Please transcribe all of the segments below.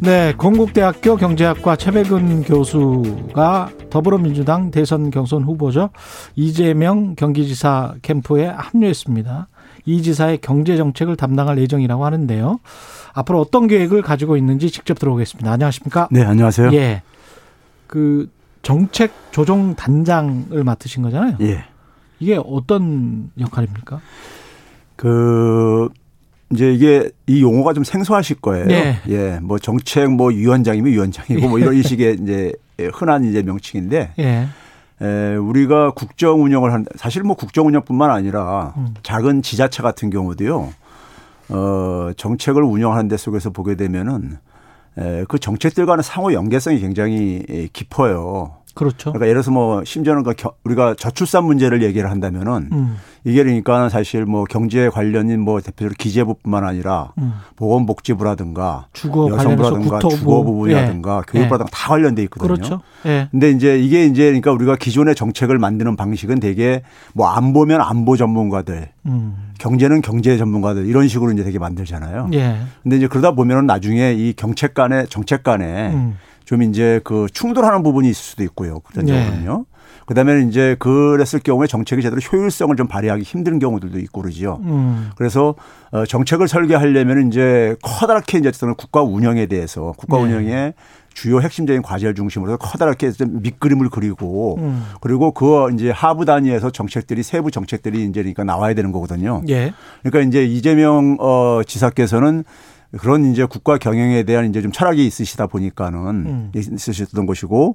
네, 건국대학교 경제학과 최백은 교수가 더불어민주당 대선 경선 후보죠. 이재명 경기지사 캠프에 합류했습니다. 이 지사의 경제정책을 담당할 예정이라고 하는데요. 앞으로 어떤 계획을 가지고 있는지 직접 들어보겠습니다. 안녕하십니까? 네, 안녕하세요. 예. 그 정책 조정 단장을 맡으신 거잖아요. 예. 이게 어떤 역할입니까? 이제 이게 이 용어가 좀 생소하실 거예요. 예. 예. 뭐 정책 뭐 위원장이면 위원장이고 예. 뭐 이런 식의 이제 흔한 이제 명칭인데. 예. 우리가 국정 운영을 한, 사실 뭐 국정 운영뿐만 아니라 작은 지자체 같은 경우도요, 정책을 운영하는 데 속에서 보게 되면은 그 정책들과는 상호 연계성이 굉장히 깊어요. 그렇죠. 그러니까 예를 들어서 뭐 심지어는 우리가 저출산 문제를 얘기를 한다면은 이게 그러니까 사실 뭐 경제 관련인 뭐 대표적으로 기재부뿐만 아니라 보건복지부라든가 주거 여성부라든가 주거부분이라든가 예. 교육부라든가 예. 다 관련돼 있거든요. 그렇죠. 예. 근데 이제 이게 이제 그러니까 우리가 기존의 정책을 만드는 방식은 되게 뭐 안보면 안보 전문가들, 경제는 경제 전문가들 이런 식으로 이제 되게 만들잖아요. 예. 근데 이제 그러다 보면은 나중에 이 정책 간에 좀 이제 그 충돌하는 부분이 있을 수도 있고요. 그런 점은요. 예. 그다음에 이제 그랬을 경우에 정책이 제대로 효율성을 좀 발휘하기 힘든 경우들도 있고 그러지요. 그래서 정책을 설계하려면 이제 커다랗게 이제 국가 운영에 대해서 국가 운영의 주요 핵심적인 과제를 중심으로 커다랗게 좀 밑그림을 그리고 그리고 그 이제 하부 단위에서 정책들이 세부 정책들이 이제 그러니까 나와야 되는 거거든요. 예. 그러니까 이제 이재명 지사께서는 그런 이제 국가 경영에 대한 이제 좀 철학이 있으시다 보니까는 있으셨던 것이고,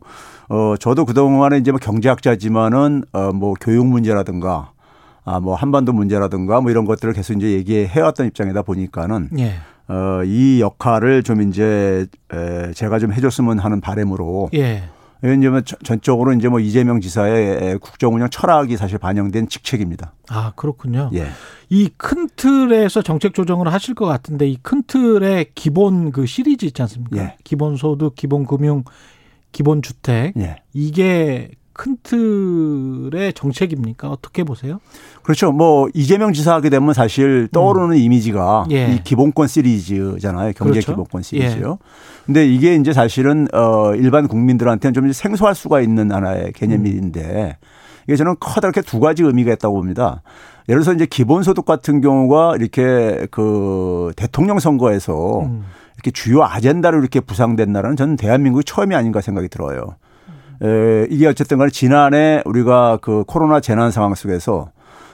저도 그동안에 이제 뭐 경제학자지만은 뭐 교육 문제라든가, 뭐 한반도 문제라든가 뭐 이런 것들을 계속 이제 얘기해왔던 입장이다 보니까는 예. 이 역할을 좀 이제 제가 좀 해줬으면 하는 바람으로. 예. 왜냐하면 전적으로 이제 뭐 이재명 지사의 국정운영 철학이 사실 반영된 직책입니다. 아, 그렇군요. 예. 이 큰 틀에서 정책 조정을 하실 것 같은데 이 큰 틀의 기본 그 시리즈 있지 않습니까? 예. 기본 소득, 기본 금융, 기본 주택. 예. 이게 큰 틀의 정책입니까? 어떻게 보세요? 그렇죠. 뭐 이재명 지사하게 되면 사실 떠오르는 이미지가 예. 이 기본권 시리즈잖아요. 경제 그렇죠? 기본권 시리즈요. 그런데 예. 이게 이제 사실은 일반 국민들한테는 좀 생소할 수가 있는 하나의 개념인데 이게 저는 커다랗게 두 가지 의미가 있다고 봅니다. 예를 들어서 이제 기본소득 같은 경우가 이렇게 그 대통령 선거에서 이렇게 주요 아젠다로 이렇게 부상된 나라는 저는 대한민국이 처음이 아닌가 생각이 들어요. 이게 어쨌든 간에 지난해 우리가 그 코로나 재난 상황 속에서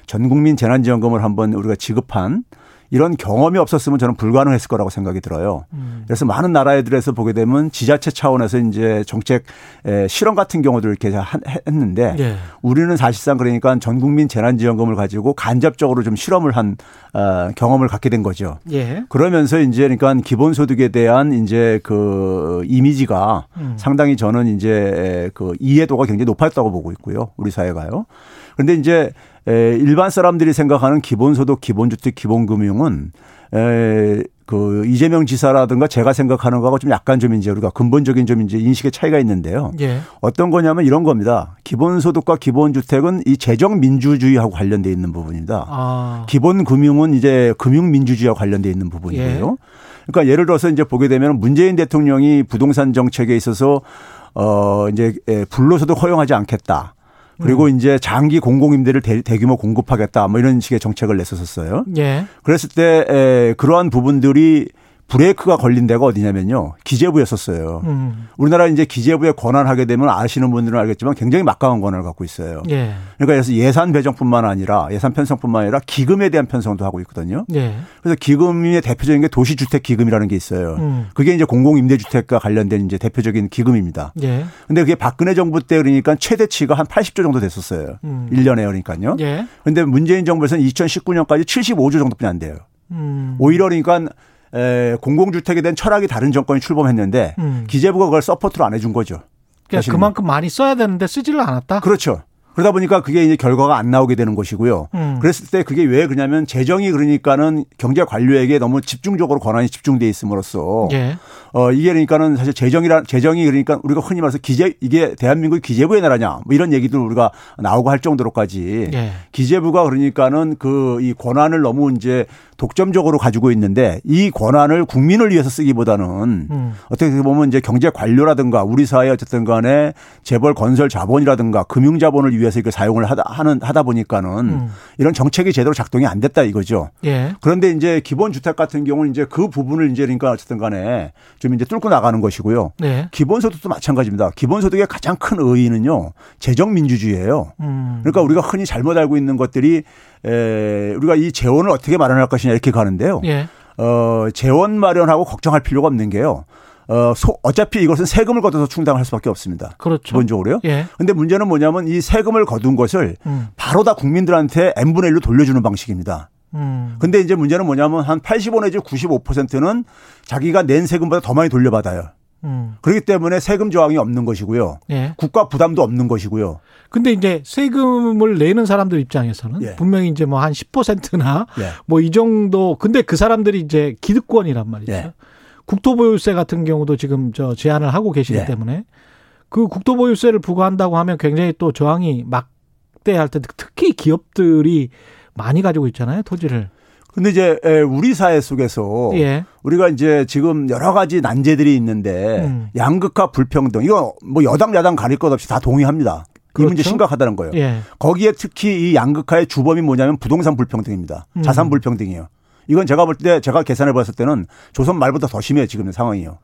전 국민 재난지원금을 한번 우리가 지급한 이런 경험이 없었으면 저는 불가능했을 거라고 생각이 들어요. 그래서 많은 나라들에서 보게 되면 지자체 차원에서 이제 정책 실험 같은 경우도 이렇게 했는데 예. 우리는 사실상 그러니까 전 국민 재난지원금을 가지고 간접적으로 좀 실험을 한 경험을 갖게 된 거죠. 예. 그러면서 이제 그러니까 기본소득에 대한 이제 그 이미지가 상당히 저는 이제 그 이해도가 굉장히 높았다고 보고 있고요. 우리 사회가요. 그런데 이제 일반 사람들이 생각하는 기본소득, 기본주택, 기본금융은 그 이재명 지사라든가 제가 생각하는 거하고 좀 약간 좀 이제 우리가 근본적인 좀 이제 인식의 차이가 있는데요. 예. 어떤 거냐면 이런 겁니다. 기본소득과 기본주택은 이 재정민주주의하고 관련돼 있는 부분입니다. 아. 기본금융은 이제 금융민주주의하고 관련돼 있는 부분이고요. 예. 그러니까 예를 들어서 이제 보게 되면 문재인 대통령이 부동산 정책에 있어서 이제 불로소득 허용하지 않겠다. 그리고 이제 장기 공공임대를 대규모 공급하겠다 뭐 이런 식의 정책을 냈었어요. 예. 그랬을 때 그러한 부분들이 브레이크가 걸린 데가 어디냐면요. 기재부였었어요. 우리나라 이제 기재부에 권한하게 되면 아시는 분들은 알겠지만 굉장히 막강한 권한을 갖고 있어요. 예. 그러니까 그래서 예산 배정뿐만 아니라 예산 편성뿐만 아니라 기금에 대한 편성도 하고 있거든요. 예. 그래서 기금의 대표적인 게 도시주택 기금이라는 게 있어요. 그게 이제 공공임대주택과 관련된 이제 대표적인 기금입니다. 예. 근데 그게 박근혜 정부 때 그러니까 최대치가 한 80조 정도 됐었어요. 1년에 그러니까요. 예. 근데 문재인 정부에서는 2019년까지 75조 정도뿐이 안 돼요. 오히려 그러니까 공공주택에 대한 철학이 다른 정권이 출범했는데 기재부가 그걸 서포트를 안 해준 거죠. 그러니까 그만큼 많이 써야 되는데 쓰지를 않았다. 그렇죠. 그러다 보니까 그게 이제 결과가 안 나오게 되는 것이고요. 그랬을 때 그게 왜 그러냐면 재정이 그러니까는 경제 관료에게 너무 집중적으로 권한이 집중돼 있음으로써 예. 이게 그러니까는 사실 재정이 그러니까 우리가 흔히 말해서 이게 대한민국 기재부의 나라냐 뭐 이런 얘기도 우리가 나오고 할 정도로까지 예. 기재부가 그러니까는 그 이 권한을 너무 이제 독점적으로 가지고 있는데 이 권한을 국민을 위해서 쓰기보다는 어떻게 보면 이제 경제 관료라든가 우리 사회 어쨌든 간에 재벌 건설 자본이라든가 금융 자본을 위해서 이걸 사용을 하다 보니까는 이런 정책이 제대로 작동이 안 됐다 이거죠. 예. 그런데 이제 기본 주택 같은 경우는 이제 그 부분을 이제 그러니까 어쨌든 간에 좀 이제 뚫고 나가는 것이고요. 예. 기본소득도 마찬가지입니다. 기본소득의 가장 큰 의의는요 재정 민주주의예요. 그러니까 우리가 흔히 잘못 알고 있는 것들이 우리가 이 재원을 어떻게 마련할 것이냐 이렇게 가는데요. 예. 재원 마련하고 걱정할 필요가 없는 게요. 어차피 이것은 세금을 걷어서 충당할 수밖에 없습니다. 그렇죠. 기본적으로요. 그런데 예. 문제는 뭐냐면 이 세금을 거둔 것을 바로 다 국민들한테 n분의 1로 돌려주는 방식입니다. 그런데 이제 문제는 뭐냐면 한 85 내지 95%는 자기가 낸 세금보다 더 많이 돌려받아요. 그렇기 때문에 세금 저항이 없는 것이고요. 예. 국가 부담도 없는 것이고요. 근데 이제 세금을 내는 사람들 입장에서는 예. 분명히 이제 뭐 한 10%나 예. 뭐 이 정도. 근데 그 사람들이 이제 기득권이란 말이죠. 예. 국토보유세 같은 경우도 지금 저 제한을 하고 계시기 예. 때문에 그 국토보유세를 부과한다고 하면 굉장히 또 저항이 막대할 텐데 특히 기업들이 많이 가지고 있잖아요, 토지를. 근데 이제 우리 사회 속에서 예. 우리가 이제 지금 여러 가지 난제들이 있는데 양극화 불평등 이거 뭐 여당 야당 가릴 것 없이 다 동의합니다. 이 문제 그렇죠? 심각하다는 거예요. 예. 거기에 특히 이 양극화의 주범이 뭐냐면 부동산 불평등입니다. 자산 불평등이에요. 이건 제가 볼 때 제가 계산해 봤을 때는 조선 말보다 더 심해요. 지금 상황이요.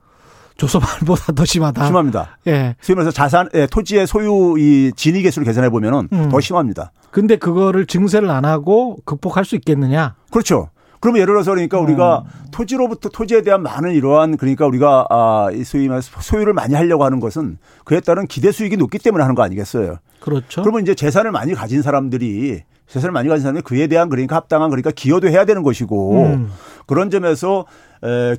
조선 말보다 더 심하다. 심합니다. 예. 소위 말해서 자산, 예, 토지의 소유 이 진위 개수를 계산해 보면은 더 심합니다. 근데 그거를 증세를 안 하고 극복할 수 있겠느냐? 그렇죠. 그러면 예를 들어서 그러니까 우리가 토지에 대한 많은 이러한 그러니까 우리가 소위 말해서 소유를 많이 하려고 하는 것은 그에 따른 기대 수익이 높기 때문에 하는 거 아니겠어요? 그렇죠. 그러면 이제 재산을 많이 가진 사람이 그에 대한 그러니까 합당한 그러니까 기여도 해야 되는 것이고 그런 점에서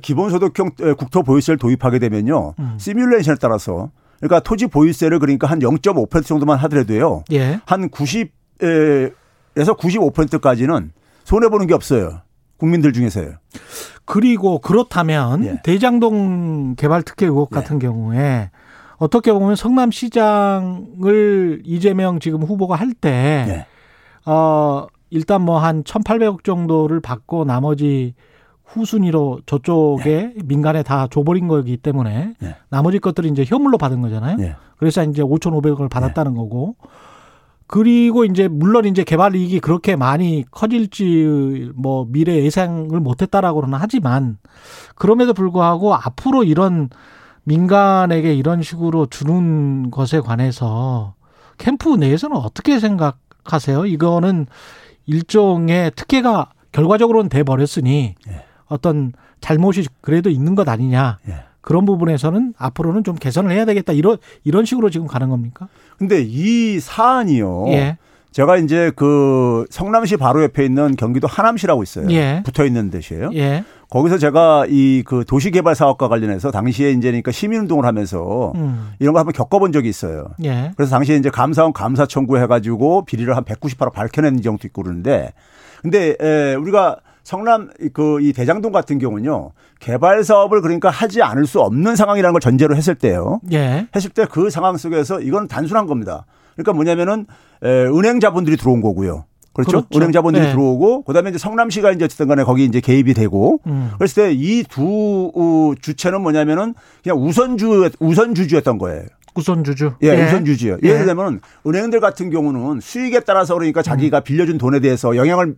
기본소득형 국토보유세를 도입하게 되면요. 시뮬레이션에 따라서 그러니까 토지 보유세를 그러니까 한 0.5% 정도만 하더라도요. 예. 한 90에서 95%까지는 손해보는 게 없어요. 국민들 중에서요. 그리고 그렇다면 예. 대장동 개발 특혜 의혹 예. 같은 경우에 어떻게 보면 성남시장을 이재명 지금 후보가 할 때 예. 일단 뭐 한 1,800억 정도를 받고 나머지 후순위로 저쪽에 예. 민간에 다 줘버린 거기 때문에 예. 나머지 것들이 이제 현물로 받은 거잖아요. 예. 그래서 이제 5,500억을 받았다는 예. 거고. 그리고 이제 물론 이제 개발 이익이 그렇게 많이 커질지 뭐 미래 예상을 못했다라고는 하지만 그럼에도 불구하고 앞으로 이런 민간에게 이런 식으로 주는 것에 관해서 캠프 내에서는 어떻게 생각하세요? 이거는 일종의 특혜가 결과적으로는 돼버렸으니 예. 어떤 잘못이 그래도 있는 것 아니냐. 예. 그런 부분에서는 앞으로는 좀 개선을 해야 되겠다. 이런 식으로 지금 가는 겁니까? 근데 이 사안이요. 예. 제가 이제 그 성남시 바로 옆에 있는 경기도 하남시라고 있어요. 예. 붙어 있는 데시에요. 예. 거기서 제가 이 그 도시개발 사업과 관련해서 당시에 이제 그러니까 시민운동을 하면서 이런 걸 한번 겪어본 적이 있어요. 예. 그래서 당시에 이제 감사원 감사 청구해가지고 비리를 한 198억 밝혀낸 경우도 있고 그러는데 근데 우리가 성남 이 대장동 같은 경우는요. 개발 사업을 그러니까 하지 않을 수 없는 상황이라는 걸 전제로 했을 때요. 예. 했을 때 그 상황 속에서 이건 단순한 겁니다. 그러니까 뭐냐면은 은행 자본들이 들어온 거고요. 그렇죠. 은행 자본들이 네. 들어오고 그다음에 이제 성남시가 이제 어쨌든 간에 거기 이제 개입이 되고 그랬을 때 이 두 주체는 뭐냐면은 그냥 우선주주였던 거예요. 우선주주. 예, 예. 우선주주예요. 예를 들면 은행들 같은 경우는 수익에 따라서 그러니까 자기가 빌려준 돈에 대해서 영향을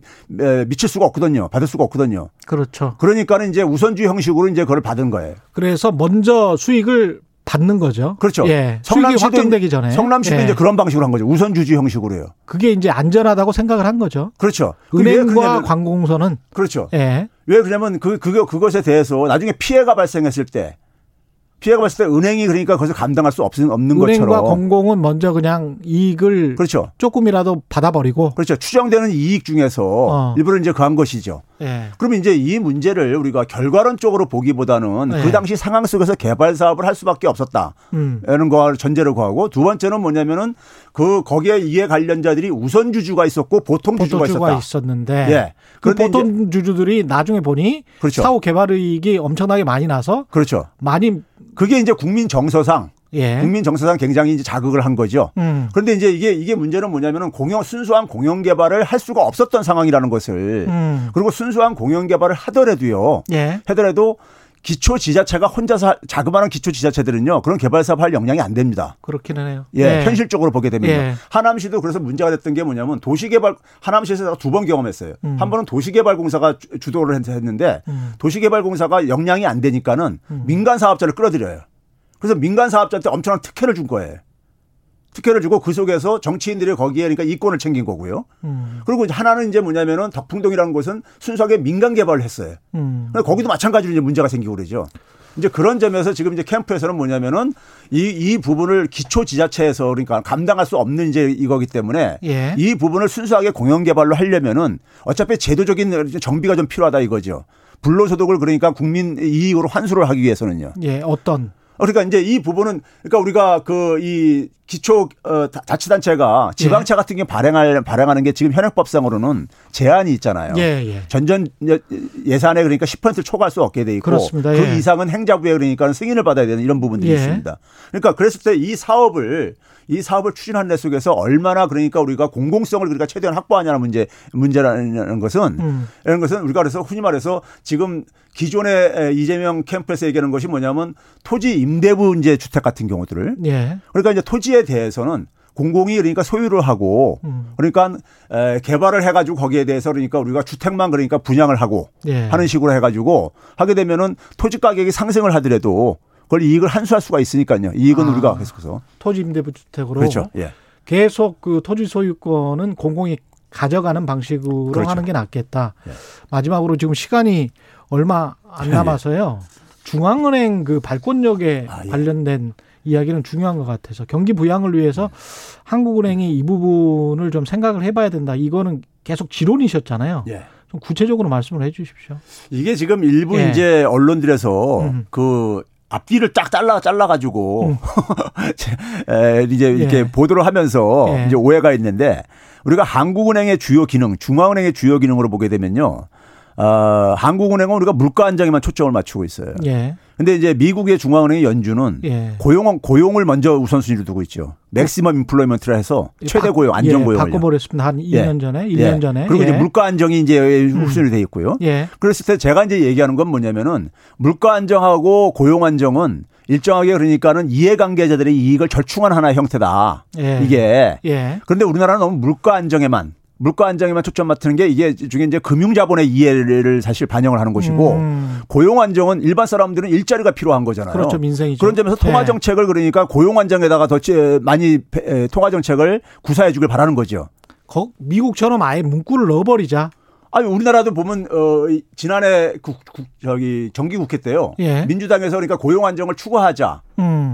미칠 수가 없거든요. 받을 수가 없거든요. 그렇죠. 그러니까는 이제 우선주 형식으로 이제 그걸 받은 거예요. 그래서 먼저 수익을 받는 거죠. 그렇죠. 예. 수익이 확정되기 전에. 성남시도 예. 이제 그런 방식으로 한 거죠. 우선주주 형식으로요. 그게 이제 안전하다고 생각을 한 거죠. 그렇죠. 은행과 관공서는. 그렇죠. 예. 왜 그러냐면 그것에 대해서 나중에 피해가 발생했을 때 피해가 봤을 때 은행이 그러니까 그것을 감당할 수 없는 것처럼. 은행과 공공은 먼저 그냥 이익을 그렇죠. 조금이라도 받아버리고. 그렇죠. 추정되는 이익 중에서 일부러 이제 그한 것이죠. 예. 그러면 이제 이 문제를 우리가 결과론적으로 보기보다는 예. 그 당시 상황 속에서 개발 사업을 할 수밖에 없었다. 이런 걸 전제로 구하고 두 번째는 뭐냐면은 그 거기에 이해 관련자들이 우선 주주가 있었고 보통 주주가 있었다. 있었는데. 예. 그 보통 주주들이 나중에 보니 그렇죠. 사후 개발 이익이 엄청나게 많이 나서. 그렇죠. 많이. 그게 이제 국민 정서상 굉장히 이제 자극을 한 거죠. 그런데 이제 이게 문제는 뭐냐면은 순수한 공영 개발을 할 수가 없었던 상황이라는 것을 그리고 순수한 공영 개발을 하더라도요. 예. 하더라도 기초 지자체가 혼자서 자그마한 기초 지자체들은요. 그런 개발 사업 할 역량이 안 됩니다. 그렇기는 해요. 예, 예. 현실적으로 보게 되면요. 예. 하남시도 그래서 문제가 됐던 게 뭐냐면 도시개발 하남시에서 두 번 경험했어요. 한 번은 도시개발공사가 주도를 했는데 도시개발공사가 역량이 안 되니까는 민간 사업자를 끌어들여요. 그래서 민간 사업자한테 엄청난 특혜를 준 거예요. 특혜를 주고 그 속에서 정치인들이 거기에 그러니까 이권을 챙긴 거고요. 그리고 하나는 이제 뭐냐면은 덕풍동이라는 곳은 순수하게 민간 개발을 했어요. 그런데 거기도 마찬가지로 이제 문제가 생기고 그러죠. 이제 그런 점에서 지금 이제 캠프에서는 뭐냐면은 이 부분을 기초 지자체에서 그러니까 감당할 수 없는 이제 이거기 때문에 예. 이 부분을 순수하게 공영 개발로 하려면은 어차피 제도적인 정비가 좀 필요하다 이거죠. 불로소득을 그러니까 국민 이익으로 환수를 하기 위해서는요. 예, 어떤. 그러니까 이제 이 부분은 그러니까 우리가 이 기초 자치단체가 지방차 예. 같은 게 발행하는 게 지금 현행법상으로는 제한이 있잖아요. 예, 예. 전전 예산에 그러니까 10% 초과할 수 없게 돼 있고 그렇습니다. 예. 그 이상은 행자부에 그러니까 승인을 받아야 되는 이런 부분들이 예. 있습니다. 그러니까 그랬을 때 이 사업을 추진하는 데 속에서 얼마나 그러니까 우리가 공공성을 그러니까 최대한 확보하냐는 문제라는 것은 이런 것은 우리가 그래서 흔히 말해서 지금 기존의 이재명 캠프에서 얘기하는 것이 뭐냐면 토지 임대부 이제 주택 같은 경우들을 예. 그러니까 이제 토지에 대해서는 공공이 그러니까 소유를 하고 그러니까 개발을 해가지고 거기에 대해서 그러니까 우리가 주택만 그러니까 분양을 하고 예. 하는 식으로 해가지고 하게 되면은 토지 가격이 상승을 하더라도 그걸 이익을 환수할 수가 있으니까요. 이익은 우리가 계속해서 토지 임대부 주택으로 그렇죠. 예. 계속 그 토지 소유권은 공공이 가져가는 방식으로 그렇죠. 하는 게 낫겠다. 예. 마지막으로 지금 시간이 얼마 안 남아서요. 중앙은행 그 발권력에 예. 관련된 이야기는 중요한 것 같아서 경기 부양을 위해서 한국은행이 이 부분을 좀 생각을 해봐야 된다. 이거는 계속 지론이셨잖아요. 예. 좀 구체적으로 말씀을 해 주십시오. 이게 지금 일부 예. 이제 언론들에서 그 앞뒤를 딱 잘라가지고 이제 이렇게 예. 보도를 하면서 예. 이제 오해가 있는데 우리가 한국은행의 주요 기능, 중앙은행의 주요 기능으로 보게 되면요. 한국은행은 우리가 물가 안정에만 초점을 맞추고 있어요. 예. 근데 이제 미국의 중앙은행의 연준은 예. 고용을 먼저 우선순위로 두고 있죠. 맥시멈 인플로이먼트라 해서 최대 고용, 안정 고용을. 바꿔버렸습니다. 한 2년 예. 전에, 1년 예. 전에. 그리고 예. 이제 물가 안정이 이제 우선순위로 되어 있고요. 예. 그랬을 때 제가 이제 얘기하는 건 뭐냐면은 물가 안정하고 고용 안정은 일정하게 그러니까는 이해관계자들의 이익을 절충한 하나의 형태다. 예. 이게. 예. 그런데 우리나라는 너무 물가 안정에만 초점 맞추는 게 이게 중에 이제 금융자본의 이해를 사실 반영을 하는 것이고 고용 안정은 일반 사람들은 일자리가 필요한 거잖아요. 그렇죠. 민생이죠. 그런 점에서 통화 정책을 그러니까 고용 안정에다가 더 많이 통화 정책을 구사해 주길 바라는 거죠. 미국처럼 아예 문구를 넣어버리자. 아니 우리나라도 보면 지난해 정기국회 때요 예. 민주당에서 그러니까 고용 안정을 추구하자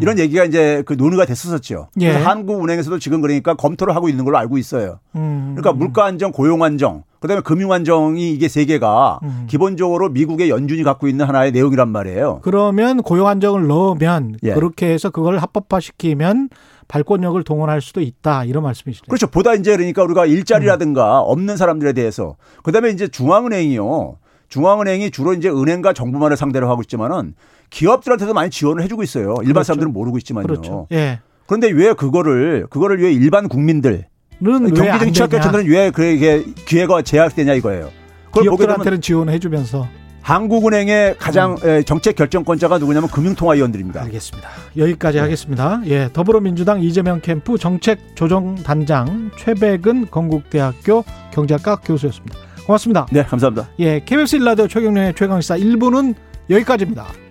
이런 얘기가 이제 그 논의가 됐었었죠. 예. 그래서 한국은행에서도 지금 그러니까 검토를 하고 있는 걸로 알고 있어요. 그러니까 물가 안정, 고용 안정, 그다음에 금융 안정이 이게 세 개가 기본적으로 미국의 연준이 갖고 있는 하나의 내용이란 말이에요. 그러면 고용 안정을 넣으면 예. 그렇게 해서 그걸 합법화시키면. 발권력을 동원할 수도 있다 이런 말씀이시죠. 그렇죠. 보다 이제 그러니까 우리가 일자리라든가 없는 사람들에 대해서 그다음에 이제 중앙은행이 주로 이제 은행과 정부만을 상대로 하고 있지만은 기업들한테도 많이 지원을 해주고 있어요. 일반 그렇죠. 사람들은 모르고 있지만요. 그렇죠. 예. 그런데 왜 그거를 왜 일반 국민들은 경기적인 취약계층들은 왜 그게 기회가 제약되냐 이거예요. 그걸 기업들한테는 지원해주면서. 한국은행의 가장 정책 결정권자가 누구냐면 금융통화위원들입니다. 알겠습니다. 여기까지 하겠습니다. 예, 더불어민주당 이재명 캠프 정책조정단장 최백은 건국대학교 경제학과 교수였습니다. 고맙습니다. 네, 감사합니다. 예, KBS 1라디오 최경영의 최강시사 1부는 여기까지입니다.